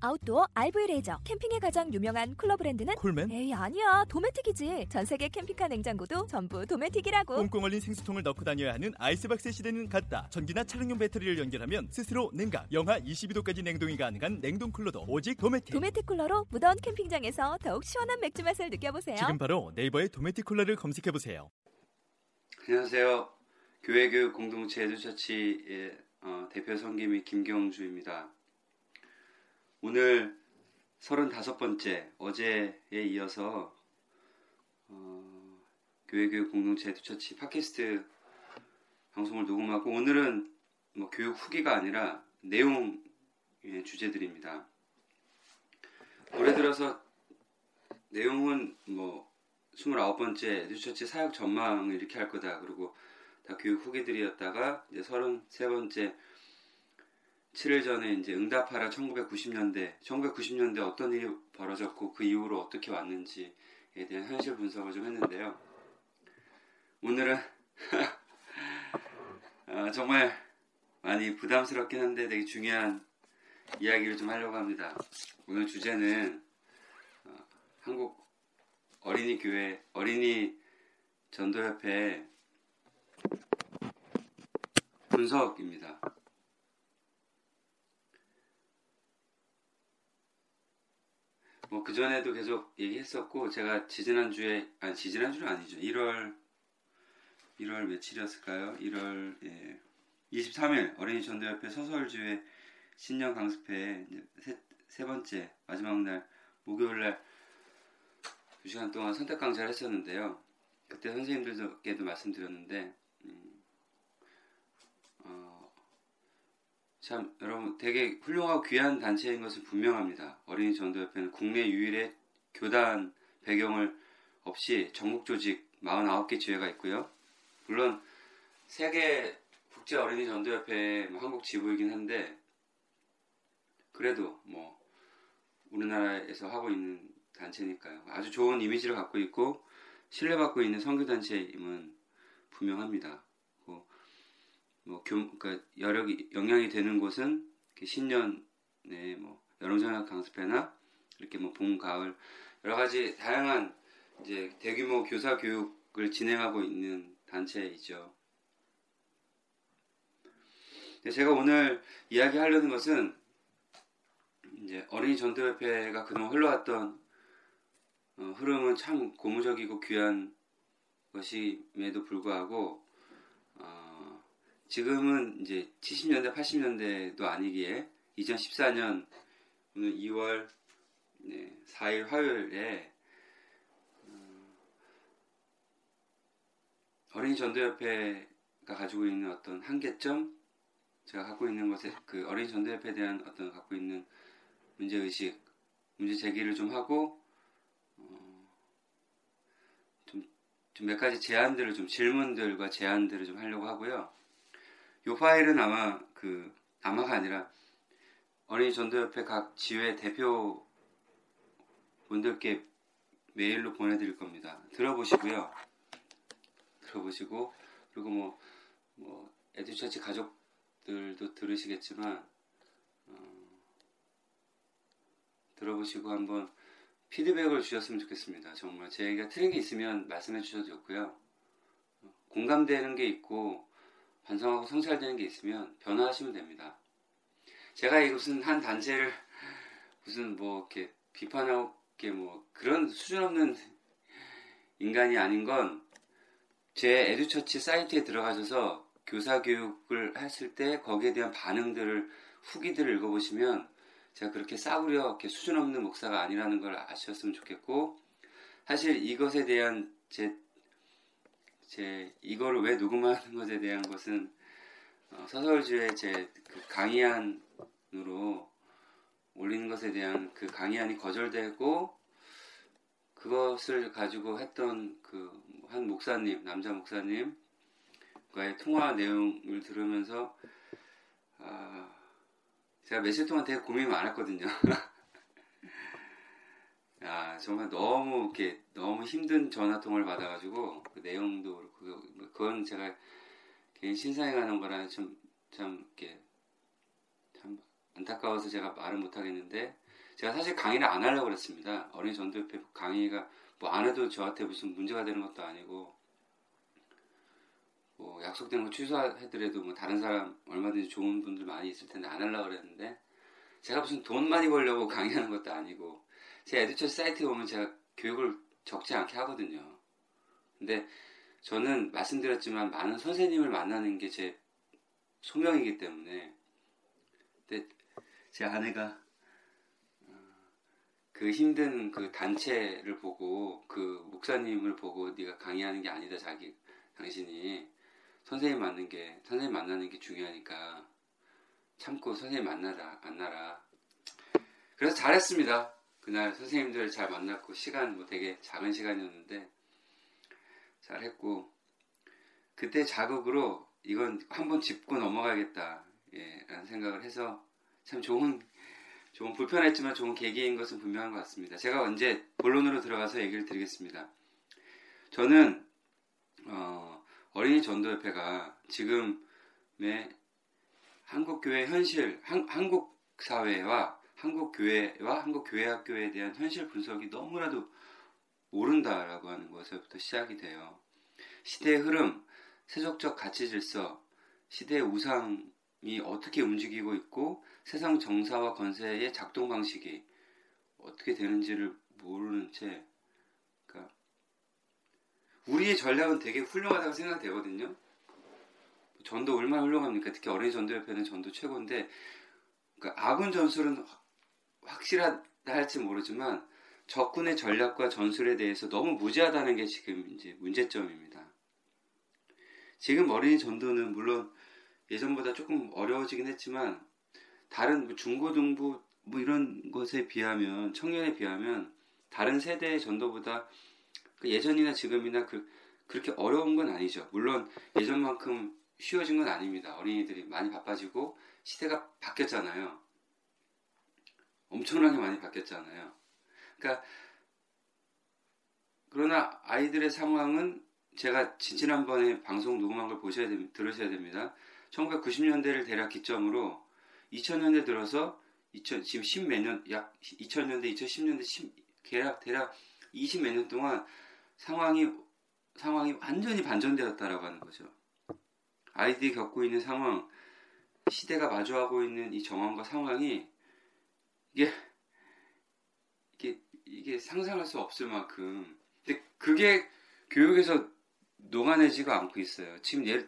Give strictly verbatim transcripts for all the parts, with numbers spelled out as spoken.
아웃도어 알브이 레저 캠핑에 가장 유명한 쿨러 브랜드는 콜맨? 에이 아니야, 도메틱이지. 전세계 캠핑카 냉장고도 전부 도메틱이라고. 꽁꽁 얼린 생수통을 넣고 다녀야 하는 아이스박스 시대는 갔다. 전기나 차량용 배터리를 연결하면 스스로 냉각, 영하 이십이 도까지 냉동이 가능한 냉동 쿨러도 오직 도메틱. 도메틱 쿨러로 무더운 캠핑장에서 더욱 시원한 맥주 맛을 느껴보세요. 지금 바로 네이버에 도메틱 쿨러를 검색해보세요. 안녕하세요. 교회교육 공동체 에듀처치 어, 대표 선김이 김경주입니다. 오늘 서른다섯 번째, 어제에 이어서 어, 교회교육 공동체 에듀처치 팟캐스트 방송을 녹음하고, 오늘은 뭐 교육 후기가 아니라 내용의 주제들입니다. 올해 들어서 내용은 뭐 스물아홉 번째 에듀처치 사역 전망을 이렇게 할 거다. 그리고 다 교육 후기들이었다가 이제 서른세 번째 칠 일 전에 이제 응답하라 천구백구십 년대, 천구백구십 년대 어떤 일이 벌어졌고 그 이후로 어떻게 왔는지에 대한 현실 분석을 좀 했는데요. 오늘은 어, 정말 많이 부담스럽긴 한데 되게 중요한 이야기를 좀 하려고 합니다. 오늘 주제는 어, 한국 어린이교회, 어린이전도협회 분석입니다. 뭐 그전에도 계속 얘기했었고, 제가 지지난주에, 아니 지지난주는 아니죠. 일월, 일월 며칠이었을까요? 일월, 예, 이십삼 일 어린이전도협회 서서울지회 신년 강습회 세, 세 번째, 마지막 날, 목요일날 두 시간 동안 선택 강좌를 했었는데요. 그때 선생님들께도 말씀드렸는데, 음, 어, 참 여러분 되게 훌륭하고 귀한 단체인 것은 분명합니다. 어린이전도협회는 국내 유일의 교단 배경을 없이 전국조직 사십구 개 지회가 있고요. 물론 세계 국제 어린이전도협회의 한국 지부이긴 한데, 그래도 뭐 우리나라에서 하고 있는 단체니까요. 아주 좋은 이미지를 갖고 있고 신뢰받고 있는 선교단체임은 분명합니다. 뭐, 교, 그러니까 여력이 영향이 되는 곳은 신년에 뭐 여름전학 강습회나 이렇게 뭐 봄, 가을 여러 가지 다양한 이제 대규모 교사 교육을 진행하고 있는 단체이죠. 제가 오늘 이야기하려는 것은 이제 어린이 전도협회가 그동안 흘러왔던 어, 흐름은 참 고무적이고 귀한 것임에도 불구하고. 어, 지금은 이제 칠십 년대, 팔십 년대도 아니기에 이천십사 년 오늘 이월 네, 사 일 화요일에 어, 어린이 전도협회가 가지고 있는 어떤 한계점, 제가 갖고 있는 것에 그 어린이 전도협회에 대한 어떤 갖고 있는 문제 의식, 문제 제기를 좀 하고 어, 좀 좀 몇 가지 제안들을 좀 질문들과 제안들을 좀 하려고 하고요. 요 파일은 아마 그 아마가 아니라 어린이 전도협회 각 지회 대표 분들께 메일로 보내드릴 겁니다. 들어보시고요. 들어보시고 그리고 뭐, 뭐 에듀처치 가족들도 들으시겠지만 어, 들어보시고 한번 피드백을 주셨으면 좋겠습니다. 정말 제 얘기가 틀린 게 있으면 말씀해 주셔도 좋고요. 공감되는 게 있고 반성하고 성찰되는 게 있으면 변화하시면 됩니다. 제가 무슨 한 단체를 무슨 뭐 이렇게 비판하고 뭐 그런 수준 없는 인간이 아닌 건, 제 에듀처치 사이트에 들어가셔서 교사 교육을 했을 때 거기에 대한 반응들을, 후기들을 읽어보시면 제가 그렇게 싸구려 이렇게 수준 없는 목사가 아니라는 걸 아셨으면 좋겠고, 사실 이것에 대한 제 제 이거를 왜 녹음하는 것에 대한 것은 어, 서서울주의 제 그 강의안으로 올리는 것에 대한 그 강의안이 거절되고, 그것을 가지고 했던 그 한 목사님, 남자 목사님과의 통화 내용을 들으면서 아, 제가 며칠 동안 되게 고민이 많았거든요. 아, 정말 너무 이렇게 너무 힘든 전화 통화를 받아가지고 그 내용도 그렇고 그건 제가 개인 신사행하는 거라 참 참 이렇게 참 안타까워서 제가 말을 못 하겠는데. 제가 사실 강의를 안 하려고 그랬습니다. 어린이 전도협회 강의가 뭐 안 해도 저한테 무슨 문제가 되는 것도 아니고, 뭐 약속된 거 취소해더라도 뭐 다른 사람 얼마든지 좋은 분들 많이 있을 텐데 안 하려고 그랬는데, 제가 무슨 돈 많이 벌려고 강의하는 것도 아니고, 제 에듀처치 사이트에 보면 제가 교육을 적지 않게 하거든요. 근데 저는 말씀드렸지만 많은 선생님을 만나는 게 제 소명이기 때문에, 근데 제 아내가 그 힘든 그 단체를 보고 그 목사님을 보고 네가 강의하는 게 아니다, 자기 당신이 선생님 만나는 게 선생님 만나는 게 중요하니까 참고 선생님 만나라 만나라. 그래서 잘했습니다. 그날 선생님들 잘 만났고 시간 뭐 되게 작은 시간이었는데 잘했고 그때 자극으로 이건 한번 짚고 넘어가야겠다, 예, 라는 생각을 해서 참 좋은. 좀 불편했지만 좋은 계기인 것은 분명한 것 같습니다. 제가 언제 본론으로 들어가서 얘기를 드리겠습니다. 저는 어, 어린이 전도협회가 지금의 한국교회 현실, 한, 한국 사회와 한국교회와 한국교회학교에 대한 현실 분석이 너무나도 모른다라고 하는 것에서부터 시작이 돼요. 시대의 흐름, 세속적 가치 질서, 시대의 우상, 이 어떻게 움직이고 있고 세상 정사와 건세의 작동 방식이 어떻게 되는지를 모르는 채, 그러니까 우리의 전략은 되게 훌륭하다고 생각되거든요. 전도 얼마나 훌륭합니까? 특히 어린이 전도협회는 전도 최고인데, 그러니까 아군 전술은 확실하다 할지 모르지만 적군의 전략과 전술에 대해서 너무 무지하다는 게 지금 이제 문제점입니다. 지금 어린이 전도는 물론 예전보다 조금 어려워지긴 했지만 다른 중고등부 뭐 이런 것에 비하면 청년에 비하면 다른 세대의 전도보다 예전이나 지금이나 그, 그렇게 어려운 건 아니죠. 물론 예전만큼 쉬워진 건 아닙니다. 어린이들이 많이 바빠지고 시대가 바뀌었잖아요. 엄청나게 많이 바뀌었잖아요. 그러니까 그러나 아이들의 상황은 제가 지난번에 방송 녹음한 걸 보셔야 됩니다. 들으셔야 됩니다. 천구백구십 년대를 대략 기점으로 이천 년대 들어서 이천, 지금 십몇 년, 약 이천 년대, 이천십 년대 십, 대략, 대략 이십몇 년 동안 상황이, 상황이 완전히 반전되었다라고 하는 거죠. 아이들이 겪고 있는 상황, 시대가 마주하고 있는 이 정황과 상황이 이게, 이게, 이게 상상할 수 없을 만큼. 근데 그게 교육에서 녹아내지가 않고 있어요. 지금 예를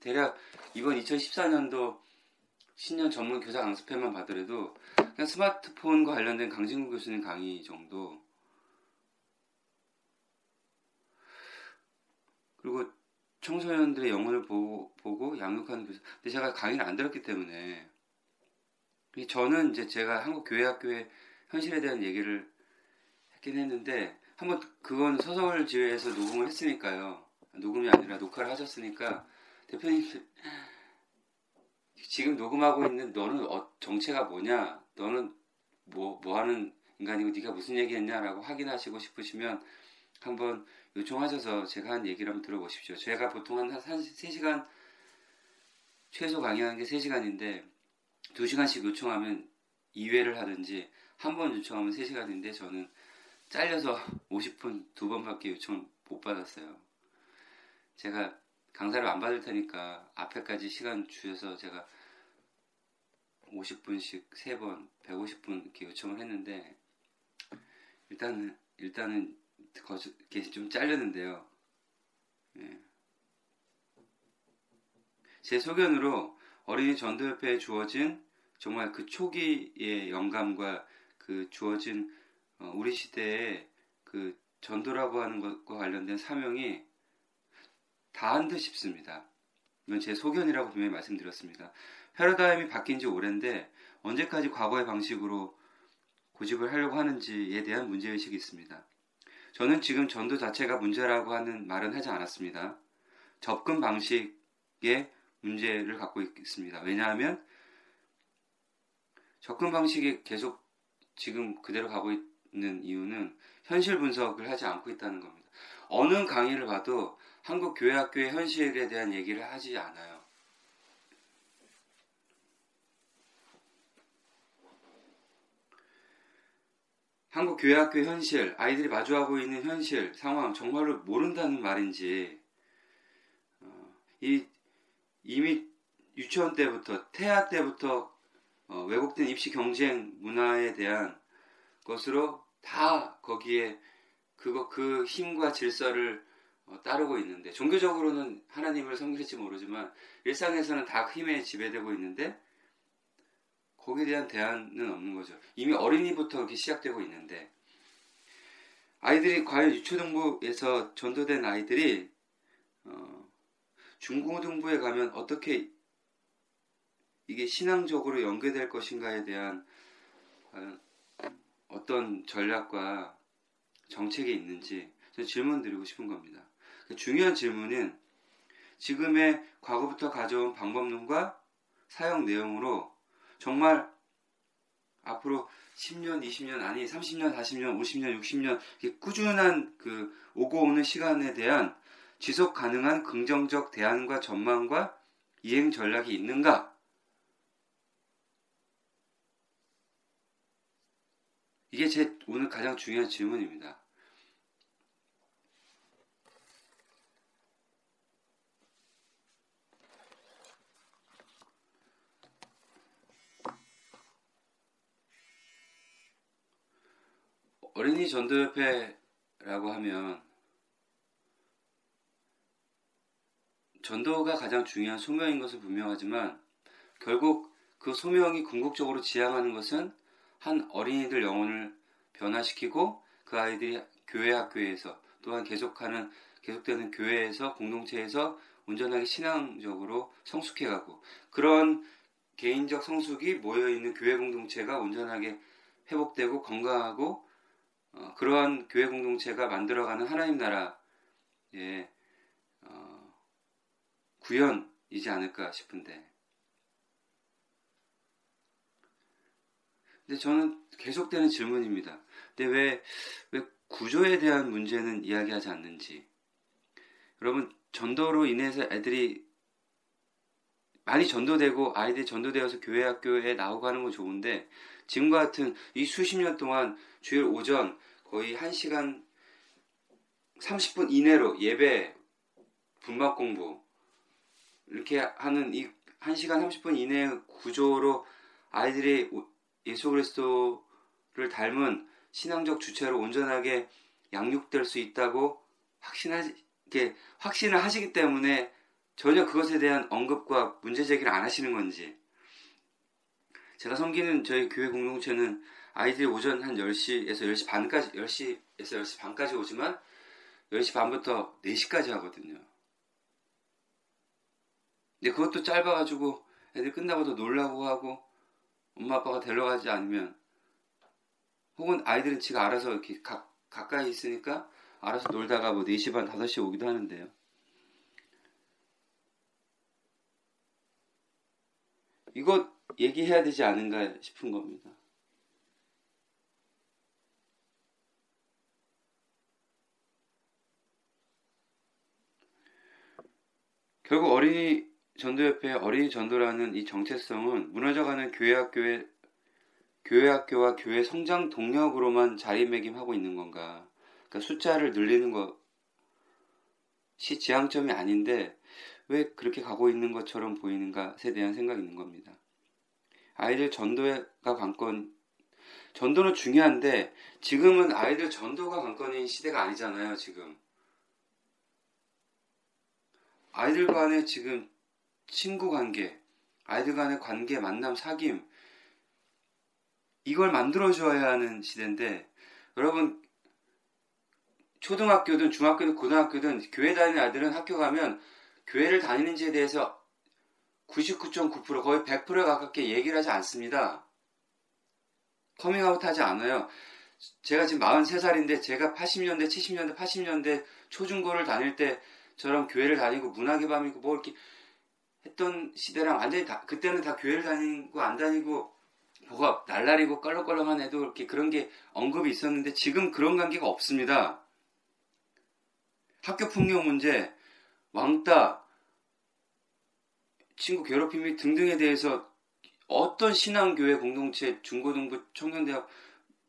대략 이번 이천십사 년도 신년 전문 교사 강습회만 봐더라도 그냥 스마트폰과 관련된 강진구 교수님 강의 정도, 그리고 청소년들의 영혼을 보고, 보고 양육하는 교사. 근데 제가 강의를 안 들었기 때문에 저는 이제 제가 한국교회학교의 현실에 대한 얘기를 했긴 했는데, 한번 그건 서서울지회에서 녹음을 했으니까요. 녹음이 아니라 녹화를 하셨으니까 대표님 지금 녹음하고 있는 너는 어, 정체가 뭐냐, 너는 뭐, 뭐 하는 인간이고 네가 무슨 얘기했냐라고 확인하시고 싶으시면 한번 요청하셔서 제가 한 얘기를 한번 들어보십시오. 제가 보통 한 세 시간 최소 강의하는 게 세 시간인데 두 시간씩 요청하면 이 회를 하든지 한 번 요청하면 세 시간인데 저는 잘려서 오십 분 두 번밖에 요청 못 받았어요. 제가 강사를 안 받을 테니까 앞에까지 시간 주셔서 제가 오십 분씩 세 번, 백오십 분 이렇게 요청을 했는데, 일단은, 일단은, 거주, 좀 잘렸는데요. 예. 제 소견으로 어린이 전도협회에 주어진 정말 그 초기의 영감과 그 주어진 우리 시대의 그 전도라고 하는 것과 관련된 사명이 다한 듯 싶습니다. 이건 제 소견이라고 분명히 말씀드렸습니다. 패러다임이 바뀐 지 오랜데 언제까지 과거의 방식으로 고집을 하려고 하는지에 대한 문제의식이 있습니다. 저는 지금 전도 자체가 문제라고 하는 말은 하지 않았습니다. 접근 방식의 문제를 갖고 있습니다. 왜냐하면 접근 방식이 계속 지금 그대로 가고 있는 이유는 현실 분석을 하지 않고 있다는 겁니다. 어느 강의를 봐도 한국 교회학교의 현실에 대한 얘기를 하지 않아요. 한국 교회학교 현실, 아이들이 마주하고 있는 현실, 상황 정말로 모른다는 말인지, 어, 이, 이미 유치원 때부터, 태아 때부터 어, 왜곡된 입시 경쟁 문화에 대한 것으로 다 거기에 그거, 그 힘과 질서를 어, 따르고 있는데, 종교적으로는 하나님을 섬길지 모르지만 일상에서는 다 힘에 지배되고 있는데 거기에 대한 대안은 없는 거죠. 이미 어린이부터 이렇게 시작되고 있는데, 아이들이 과연 유초등부에서 전도된 아이들이 어, 중고등부에 가면 어떻게 이게 신앙적으로 연계될 것인가에 대한 과연 어떤 전략과 정책이 있는지 저는 질문 드리고 싶은 겁니다. 중요한 질문은 지금의 과거부터 가져온 방법론과 사용 내용으로 정말 앞으로 십 년, 이십 년, 아니 삼십 년, 사십 년, 오십 년, 육십 년 이렇게 꾸준한 그 오고 오는 시간에 대한 지속 가능한 긍정적 대안과 전망과 이행 전략이 있는가? 이게 제 오늘 가장 중요한 질문입니다. 어린이 전도협회라고 하면 전도가 가장 중요한 소명인 것은 분명하지만 결국 그 소명이 궁극적으로 지향하는 것은 한 어린이들 영혼을 변화시키고 그 아이들이 교회 학교에서 또한 계속하는 계속되는 교회에서 공동체에서 온전하게 신앙적으로 성숙해가고 그런 개인적 성숙이 모여있는 교회 공동체가 온전하게 회복되고 건강하고 어, 그러한 교회 공동체가 만들어가는 하나님 나라의 어, 구현이지 않을까 싶은데, 근데 저는 계속되는 질문입니다. 근데 왜, 왜 구조에 대한 문제는 이야기하지 않는지. 여러분, 전도로 인해서 애들이 많이 전도되고 아이들이 전도되어서 교회 학교에 나오고 하는 건 좋은데, 지금과 같은 이 수십 년 동안 주일 오전 거의 한 시간 삼십 분 이내로 예배, 분막 공부 이렇게 하는 이 한 시간 삼십 분 이내의 구조로 아이들이 예수 그리스도를 닮은 신앙적 주체로 온전하게 양육될 수 있다고 확신하지, 이렇게 확신을 하시기 때문에 전혀 그것에 대한 언급과 문제 제기를 안 하시는 건지. 제가 섬기는 저희 교회 공동체는 아이들이 오전 한 열 시에서 열 시 반까지, 열 시에서 열 시 반까지 오지만 열 시 반부터 네 시까지 하거든요. 근데 그것도 짧아가지고 애들 끝나고 더 놀라고 하고, 엄마 아빠가 데려가지 않으면, 혹은 아이들은 지가 알아서 이렇게 가, 가까이 있으니까 알아서 놀다가 뭐 네 시 반, 다섯 시에 오기도 하는데요. 이거 얘기해야 되지 않은가 싶은 겁니다. 결국 어린이 전도협회의 어린이 전도라는 이 정체성은 무너져가는 교회 학교의 교회 학교와 교회 성장 동력으로만 자리매김하고 있는 건가? 그러니까 숫자를 늘리는 것이 지향점이 아닌데 왜 그렇게 가고 있는 것처럼 보이는가에 대한 생각이 있는 겁니다. 아이들 전도가 관건, 전도는 중요한데 지금은 아이들 전도가 관건인 시대가 아니잖아요. 지금 아이들 간의 지금 친구 관계, 아이들 간의 관계, 만남, 사귐, 이걸 만들어줘야 하는 시대인데, 여러분 초등학교든 중학교든 고등학교든 교회 다니는 아이들은 학교 가면 교회를 다니는지에 대해서 구십구 점 구 퍼센트 거의 백 퍼센트 가깝게 얘기를 하지 않습니다. 커밍아웃 하지 않아요. 제가 지금 마흔세 살인데 제가 팔십 년대, 칠십 년대, 팔십 년대 초중고를 다닐 때 저랑 교회를 다니고 문학의 밤이고 뭐 이렇게 했던 시대랑 완전히 다, 그때는 다 교회를 다니고 안 다니고 뭐가 날라리고 껄렁껄렁만 해도 이렇게 그런 게 언급이 있었는데 지금 그런 관계가 없습니다. 학교 폭력 문제, 왕따, 친구 괴롭힘이 등등에 대해서 어떤 신앙교회 공동체, 중고등부, 청년대학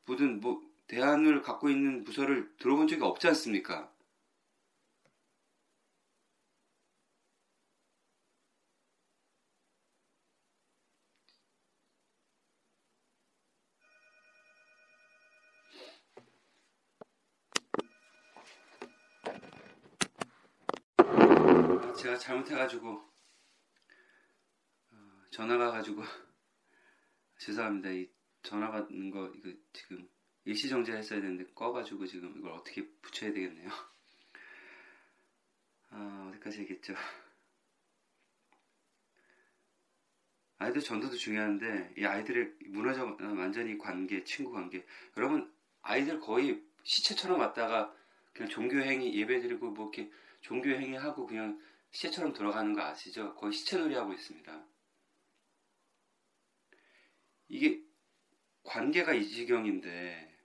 모든 뭐 대안을 갖고 있는 부서를 들어본 적이 없지 않습니까? 제가 잘못해가지고 어, 전화가 가지고 죄송합니다. 이 전화 받는 거 이거 지금 일시정지 했어야 되는데 꺼가지고 지금 이걸 어떻게 붙여야 되겠네요. 아, 어디까지 얘기했죠? 아이들 전도도 중요한데 이 아이들의 무너져 완전히 관계, 친구 관계, 여러분 아이들 거의 시체처럼 왔다가 그냥 종교행위 예배드리고 뭐 이렇게 종교행위하고 그냥 시체처럼 돌아가는 거 아시죠? 거의 시체놀이 하고 있습니다. 이게 관계가 이 지경인데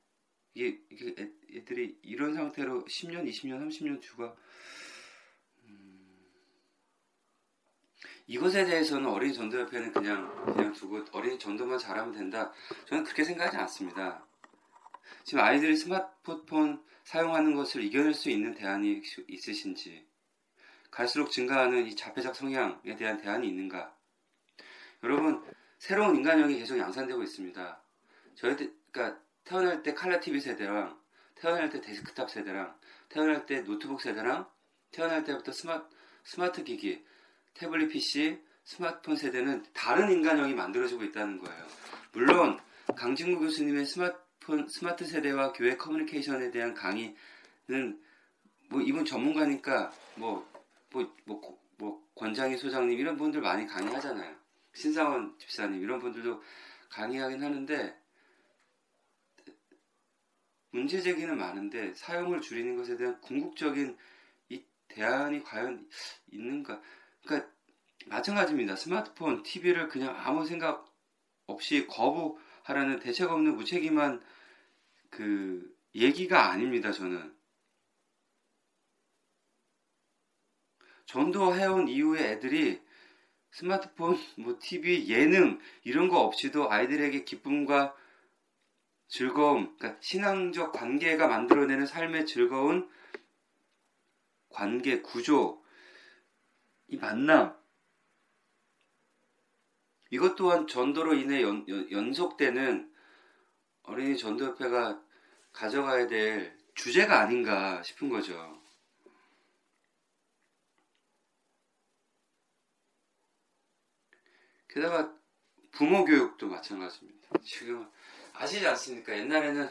이게, 이게 애, 애들이 이런 상태로 십 년, 이십 년, 삼십 년 주가 음... 이것에 대해서는 어린이 전도협회는 그냥 그냥 두고 어린이 전도만 잘하면 된다. 저는 그렇게 생각하지 않습니다. 지금 아이들이 스마트폰 사용하는 것을 이겨낼 수 있는 대안이 있으신지, 갈수록 증가하는 이 자폐적 성향에 대한 대안이 있는가. 여러분, 새로운 인간형이 계속 양산되고 있습니다. 저희 때, 그러니까 태어날 때 칼라 티비 세대랑, 태어날 때 데스크탑 세대랑, 태어날 때 노트북 세대랑, 태어날 때부터 스마트, 스마트 기기, 태블릿 피씨, 스마트폰 세대는 다른 인간형이 만들어지고 있다는 거예요. 물론 강진구 교수님의 스마트폰, 스마트 세대와 교회 커뮤니케이션에 대한 강의는 뭐 이분 전문가니까 뭐 뭐, 뭐, 뭐, 권장희 소장님 이런 분들 많이 강의하잖아요. 신상원 집사님 이런 분들도 강의하긴 하는데 문제 제기는 많은데 사용을 줄이는 것에 대한 궁극적인 이 대안이 과연 있는가. 그러니까 마찬가지입니다. 스마트폰, 티비를 그냥 아무 생각 없이 거부하라는 대책 없는 무책임한 그 얘기가 아닙니다. 저는 전도해온 이후에 애들이 스마트폰, 뭐 티비, 예능 이런 거 없이도 아이들에게 기쁨과 즐거움, 그러니까 신앙적 관계가 만들어내는 삶의 즐거운 관계, 구조, 이 만남, 이것 또한 전도로 인해 연, 연, 연속되는 어린이 전도협회가 가져가야 될 주제가 아닌가 싶은 거죠. 게다가 부모 교육도 마찬가지입니다. 지금 아시지 않습니까? 옛날에는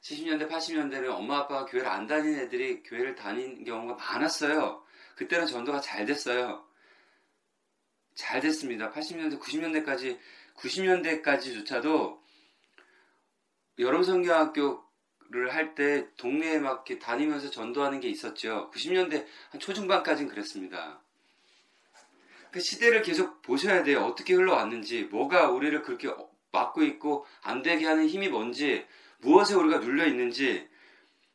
칠십 년대, 팔십 년대는 엄마 아빠가 교회를 안 다닌 애들이 교회를 다닌 경우가 많았어요. 그때는 전도가 잘 됐어요. 잘 됐습니다. 팔십 년대, 구십 년대까지, 구십 년대까지조차도 여름 성경학교를 할 때 동네에 막 이렇게 다니면서 전도하는 게 있었죠. 구십 년대 한 초중반까지는 그랬습니다. 그 시대를 계속 보셔야 돼요. 어떻게 흘러왔는지, 뭐가 우리를 그렇게 막고 있고 안 되게 하는 힘이 뭔지, 무엇에 우리가 눌려 있는지.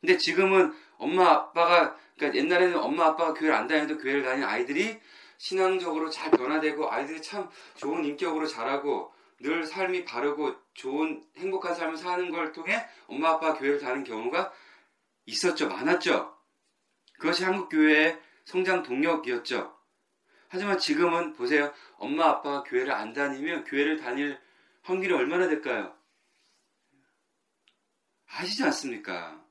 근데 지금은 엄마 아빠가, 그러니까 옛날에는 엄마 아빠가 교회를 안 다녀도 교회를 다닌 아이들이 신앙적으로 잘 변화되고 아이들이 참 좋은 인격으로 자라고 늘 삶이 바르고 좋은 행복한 삶을 사는 걸 통해 엄마 아빠가 교회를 다닌 경우가 있었죠. 많았죠. 그것이 한국 교회의 성장 동력이었죠. 하지만 지금은 보세요. 엄마 아빠가 교회를 안 다니면 교회를 다닐 확률이 얼마나 될까요? 아시지 않습니까?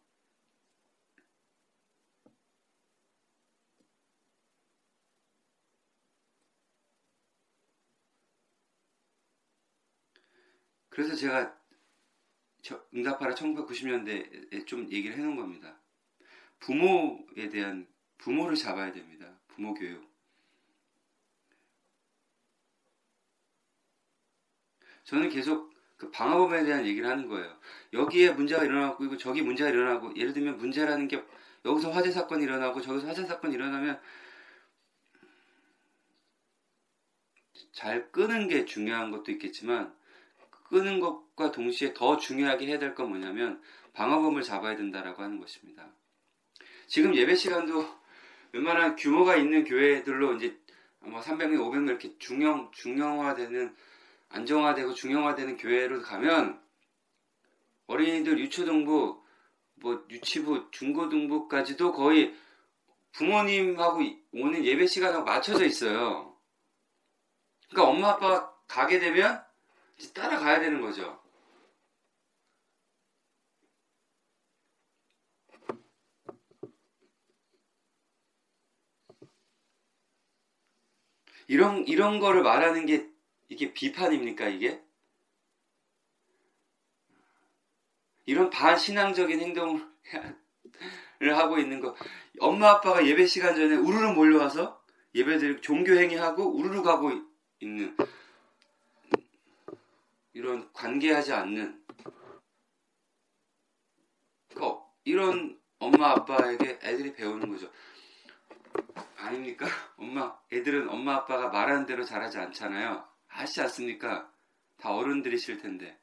그래서 제가 저 응답하라 천구백구십 년대에 좀 얘기를 해놓은 겁니다. 부모에 대한, 부모를 잡아야 됩니다. 부모 교육. 저는 계속 그 방화범에 대한 얘기를 하는 거예요. 여기에 문제가 일어나고 이거 저기 문제가 일어나고, 예를 들면 문제라는 게 여기서 화재 사건이 일어나고 저기서 화재 사건이 일어나면 잘 끄는 게 중요한 것도 있겠지만, 끄는 것과 동시에 더 중요하게 해야 될 건 뭐냐면 방화범을 잡아야 된다라고 하는 것입니다. 지금 예배 시간도 웬만한 규모가 있는 교회들로 이제 뭐 삼백 명, 오백 명 이렇게 중형, 중형화되는, 안정화되고 중형화되는 교회로 가면 어린이들 유초등부, 뭐 유치부, 중고등부까지도 거의 부모님하고 오는 예배 시간하고 맞춰져 있어요. 그러니까 엄마 아빠가 가게 되면 이제 따라가야 되는 거죠. 이런, 이런 거를 말하는 게 이게 비판입니까, 이게? 이런 반신앙적인 행동을 하고 있는 거. 엄마, 아빠가 예배 시간 전에 우르르 몰려와서 예배들 종교행위하고 우르르 가고 있는, 이런 관계하지 않는, 그러니까 이런 엄마, 아빠에게 애들이 배우는 거죠. 아닙니까? 엄마, 애들은 엄마 아빠가 말하는 대로 잘하지 않잖아요. 아시지 않습니까? 다 어른들이실 텐데.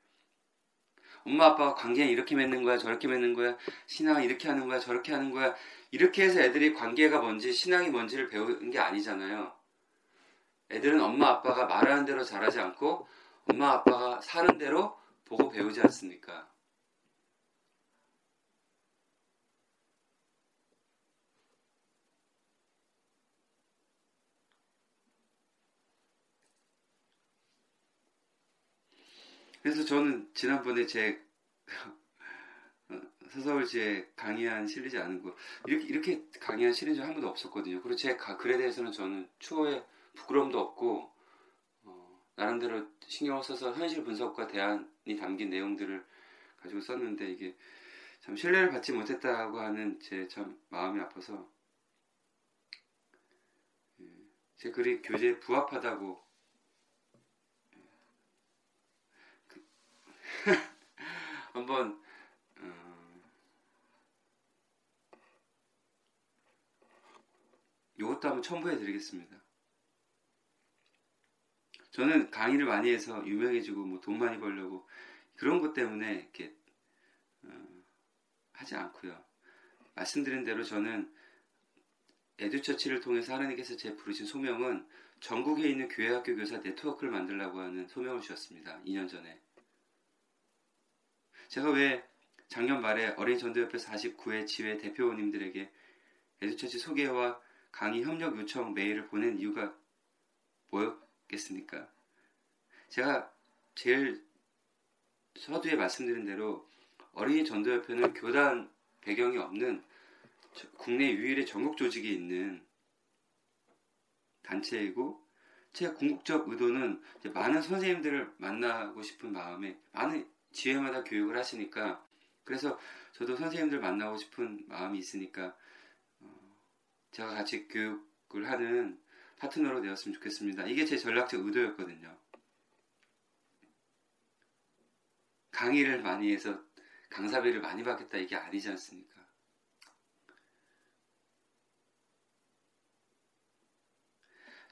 엄마 아빠가 관계는 이렇게 맺는 거야, 저렇게 맺는 거야, 신앙은 이렇게 하는 거야, 저렇게 하는 거야. 이렇게 해서 애들이 관계가 뭔지, 신앙이 뭔지를 배우는 게 아니잖아요. 애들은 엄마 아빠가 말하는 대로 잘하지 않고 엄마 아빠가 사는 대로 보고 배우지 않습니까? 그래서 저는 지난번에 제 서서울지에 강의한 시리즈 아는 거, 이렇게, 이렇게 강의한 시리즈 한 번도 없었거든요. 그리고 제 글에 대해서는 저는 추호에 부끄러움도 없고, 어, 나름대로 신경을 써서 현실 분석과 대안이 담긴 내용들을 가지고 썼는데, 이게 참 신뢰를 받지 못했다고 하는 제 참 마음이 아파서, 제 글이 교재에 부합하다고 한번 음, 이것도 한번 첨부해 드리겠습니다. 저는 강의를 많이 해서 유명해지고 뭐 돈 많이 벌려고 그런 것 때문에 이렇게 음, 하지 않고요. 말씀드린 대로 저는 에듀처치를 통해서 하나님께서 제 부르신 소명은 전국에 있는 교회 학교 교사 네트워크를 만들라고 하는 소명을 주셨습니다. 이 년 전에. 제가 왜 작년 말에 어린이전도협회 사십구 회 지회 대표님들에게 에듀처치 소개와 강의 협력 요청 메일을 보낸 이유가 뭐였겠습니까? 제가 제일 서두에 말씀드린 대로 어린이전도협회는 교단 배경이 없는 국내 유일의 전국 조직이 있는 단체이고, 제 궁극적 의도는 이제 많은 선생님들을 만나고 싶은 마음에, 많은 지회마다 교육을 하시니까, 그래서 저도 선생님들 만나고 싶은 마음이 있으니까 어, 제가 같이 교육을 하는 파트너로 되었으면 좋겠습니다. 이게 제 전략적 의도였거든요. 강의를 많이 해서 강사비를 많이 받겠다, 이게 아니지 않습니까?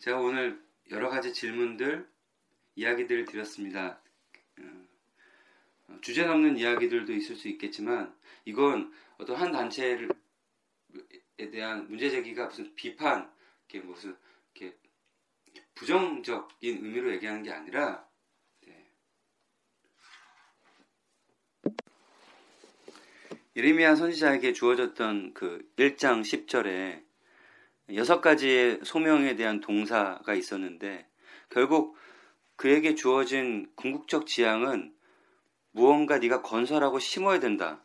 제가 오늘 여러 가지 질문들, 이야기들을 드렸습니다. 주제 넘는 이야기들도 있을 수 있겠지만, 이건 어떤 한 단체에 대한 문제제기가 무슨 비판, 이렇게 무슨 이렇게 부정적인 의미로 얘기하는 게 아니라, 네. 예레미야 선지자에게 주어졌던 그 일 장 십 절에 여섯 가지의 소명에 대한 동사가 있었는데, 결국 그에게 주어진 궁극적 지향은 무언가 네가 건설하고 심어야 된다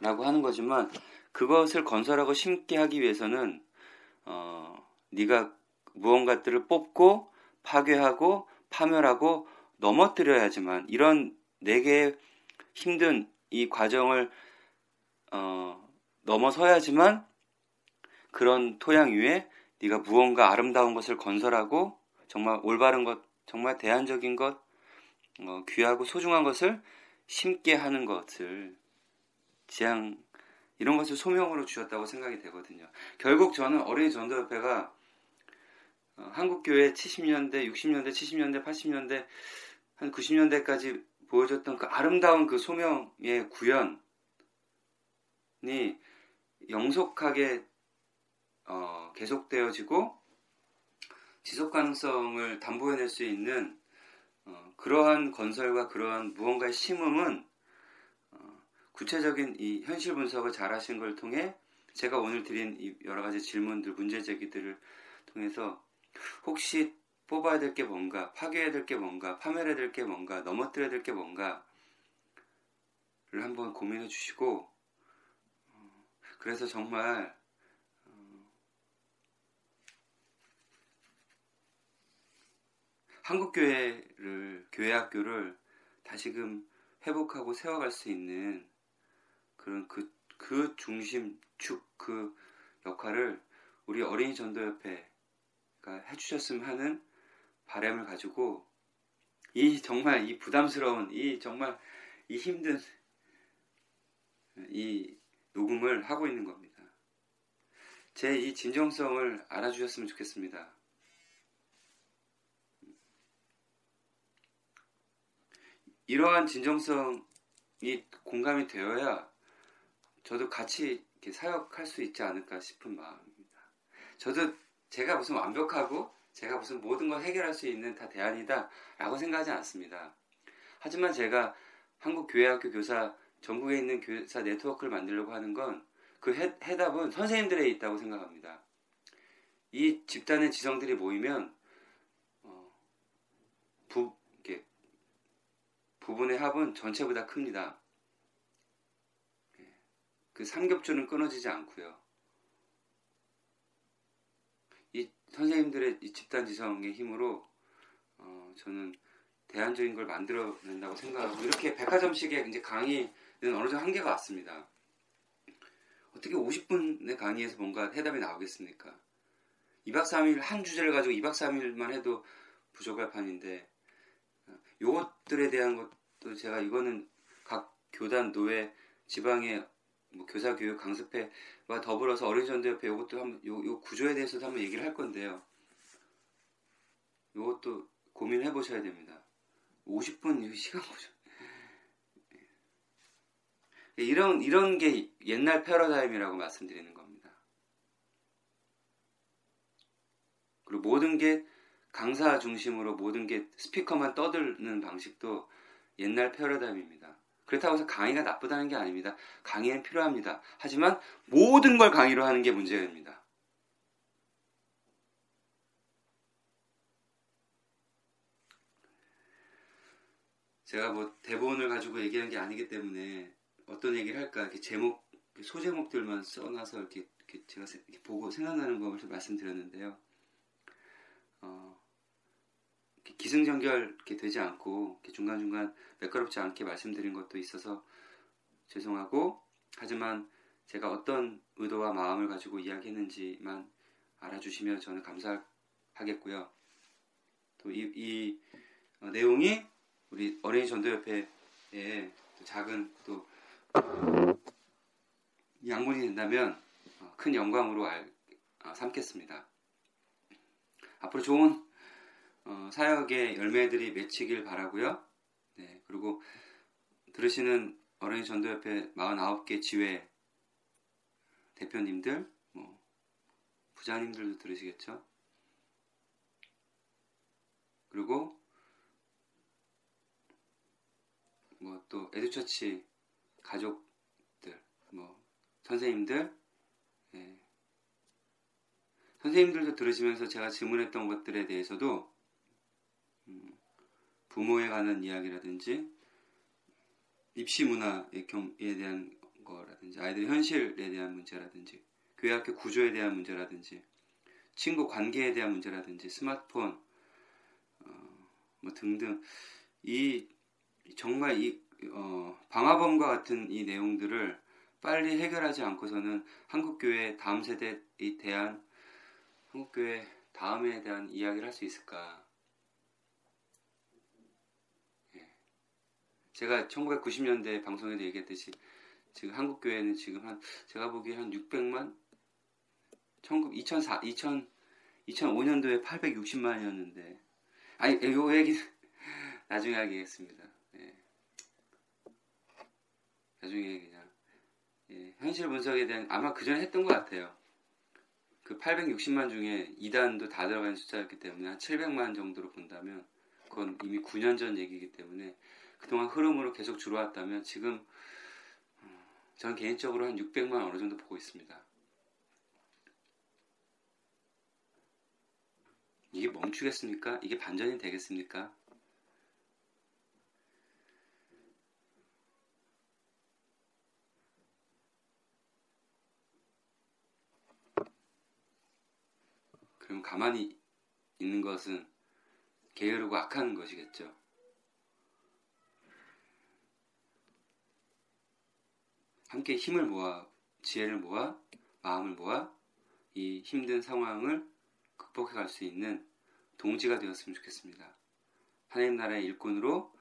라고 하는 거지만, 그것을 건설하고 심게 하기 위해서는 어, 네가 무언가들을 뽑고 파괴하고 파멸하고 넘어뜨려야지만, 이런 네 개의 힘든 이 과정을 어, 넘어서야지만 그런 토양 위에 네가 무언가 아름다운 것을 건설하고, 정말 올바른 것, 정말 대안적인 것, 어, 귀하고 소중한 것을 심게 하는 것을 지향, 이런 것을 소명으로 주셨다고 생각이 되거든요. 결국 저는 어린이전도협회가 어, 한국교회 칠십 년대, 육십 년대, 칠십 년대, 팔십 년대, 한 구십 년대까지 보여줬던 그 아름다운 그 소명의 구현이 영속하게 어, 계속되어지고 지속가능성을 담보해낼 수 있는 어, 그러한 건설과 그러한 무언가의 심음은 어, 구체적인 이 현실 분석을 잘 하신 걸 통해 제가 오늘 드린 이 여러 가지 질문들, 문제 제기들을 통해서 혹시 뽑아야 될 게 뭔가, 파괴해야 될 게 뭔가, 파멸해야 될 게 뭔가, 넘어뜨려야 될 게 뭔가를 한번 고민해 주시고, 어, 그래서 정말 한국교회를, 교회학교를 다시금 회복하고 세워갈 수 있는 그런 그, 그 중심축, 그 역할을 우리 어린이전도협회가 해주셨으면 하는 바람을 가지고, 이 정말 이 부담스러운, 이 정말 이 힘든 이 녹음을 하고 있는 겁니다. 제 이 진정성을 알아주셨으면 좋겠습니다. 이러한 진정성이 공감이 되어야 저도 같이 이렇게 사역할 수 있지 않을까 싶은 마음입니다. 저도 제가 무슨 완벽하고 제가 무슨 모든 걸 해결할 수 있는 다 대안이다 라고 생각하지 않습니다. 하지만 제가 한국교회학교 교사, 전국에 있는 교사 네트워크를 만들려고 하는 건 그 해답은 선생님들에 있다고 생각합니다. 이 집단의 지성들이 모이면 어, 부 부분의 합은 전체보다 큽니다. 그 삼겹줄은 끊어지지 않고요. 이 선생님들의 이 집단지성의 힘으로 어, 저는 대안적인 걸 만들어낸다고 생각하고, 이렇게 백화점식의 이제 강의는 어느 정도 한계가 왔습니다. 어떻게 오십 분의 강의에서 뭔가 해답이 나오겠습니까? 이 박 삼 일 한 주제를 가지고 이 박 삼 일만 해도 부족할 판인데, 요것들에 대한 것도 제가 이거는 각 교단, 노회, 지방의 뭐 교사교육 강습회와 더불어서 어린이전도협회 요것도 한번 요, 요 구조에 대해서도 한번 얘기를 할 건데요. 요것도 고민해 보셔야 됩니다. 오십 분 시간 보죠. 이런 이런 게 옛날 패러다임이라고 말씀드리는 겁니다. 그리고 모든 게 강사 중심으로 모든 게 스피커만 떠드는 방식도 옛날 패러다임입니다. 그렇다고 해서 강의가 나쁘다는 게 아닙니다. 강의는 필요합니다. 하지만 모든 걸 강의로 하는 게 문제입니다. 제가 뭐 대본을 가지고 얘기하는 게 아니기 때문에 어떤 얘기를 할까, 이렇게 제목, 소제목들만 써놔서 이렇게, 이렇게 제가 이렇게 보고 생각나는 것을 말씀드렸는데요. 어, 기승전결 이렇게 되지 않고 이렇게 중간중간 매끄럽지 않게 말씀드린 것도 있어서 죄송하고, 하지만 제가 어떤 의도와 마음을 가지고 이야기했는지만 알아주시면 저는 감사하겠고요. 또 이, 이 어, 내용이 우리 어린이전도협회에 또 작은 또 양분이 된다면 어, 큰 영광으로 알, 어, 삼겠습니다. 앞으로 좋은 어, 사역의 열매들이 맺히길 바라고요. 네, 그리고 들으시는 어린이전도협회 사십구 개 지회 대표님들, 뭐 부장님들도 들으시겠죠. 그리고 뭐 또 에듀처치 가족들, 뭐 선생님들, 네. 선생님들도 들으시면서 제가 질문했던 것들에 대해서도 부모에 관한 이야기라든지 입시 문화에 대한 거라든지 아이들의 현실에 대한 문제라든지 교회학교 구조에 대한 문제라든지 친구 관계에 대한 문제라든지 스마트폰 어, 뭐 등등 이 정말 이 어, 방화범과 같은 이 내용들을 빨리 해결하지 않고서는 한국교회 다음 세대에 대한 한국교회 다음에 대한 이야기를 할 수 있을까? 예. 제가 천구백구십 년대 방송에도 얘기했듯이 지금 한국 교회는 지금 한 제가 보기에 한 육백만 이천오 년도에 팔백육십만이었는데 아니 요 얘기는 나중에 하겠습니다. 예. 나중에 그냥 예, 현실 분석에 대한 아마 그 전에 했던 것 같아요. 그 팔백육십만 중에 이 단도 다 들어간 숫자였기 때문에 한 칠백만 정도로 본다면 그건 이미 구 년 전 얘기이기 때문에 그동안 흐름으로 계속 줄어왔다면 지금 저는 개인적으로 한 육백만 어느 정도 보고 있습니다. 이게 멈추겠습니까? 이게 반전이 되겠습니까? 그럼 가만히 있는 것은 게으르고 악한 것이겠죠. 함께 힘을 모아, 지혜를 모아, 마음을 모아 이 힘든 상황을 극복해 갈 수 있는 동지가 되었으면 좋겠습니다. 하나님 나라의 일꾼으로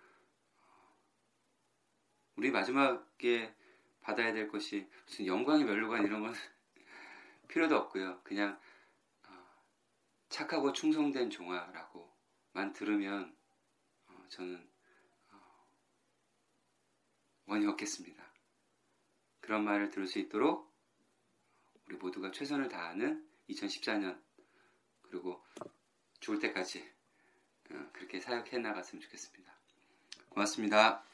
우리 마지막에 받아야 될 것이 무슨 영광의 면류관 이런 건 필요도 없고요. 그냥 착하고 충성된 종아라고만 들으면 저는 원이 없겠습니다. 그런 말을 들을 수 있도록 우리 모두가 최선을 다하는 이천십사 년 그리고 죽을 때까지 그렇게 사역해 나갔으면 좋겠습니다. 고맙습니다.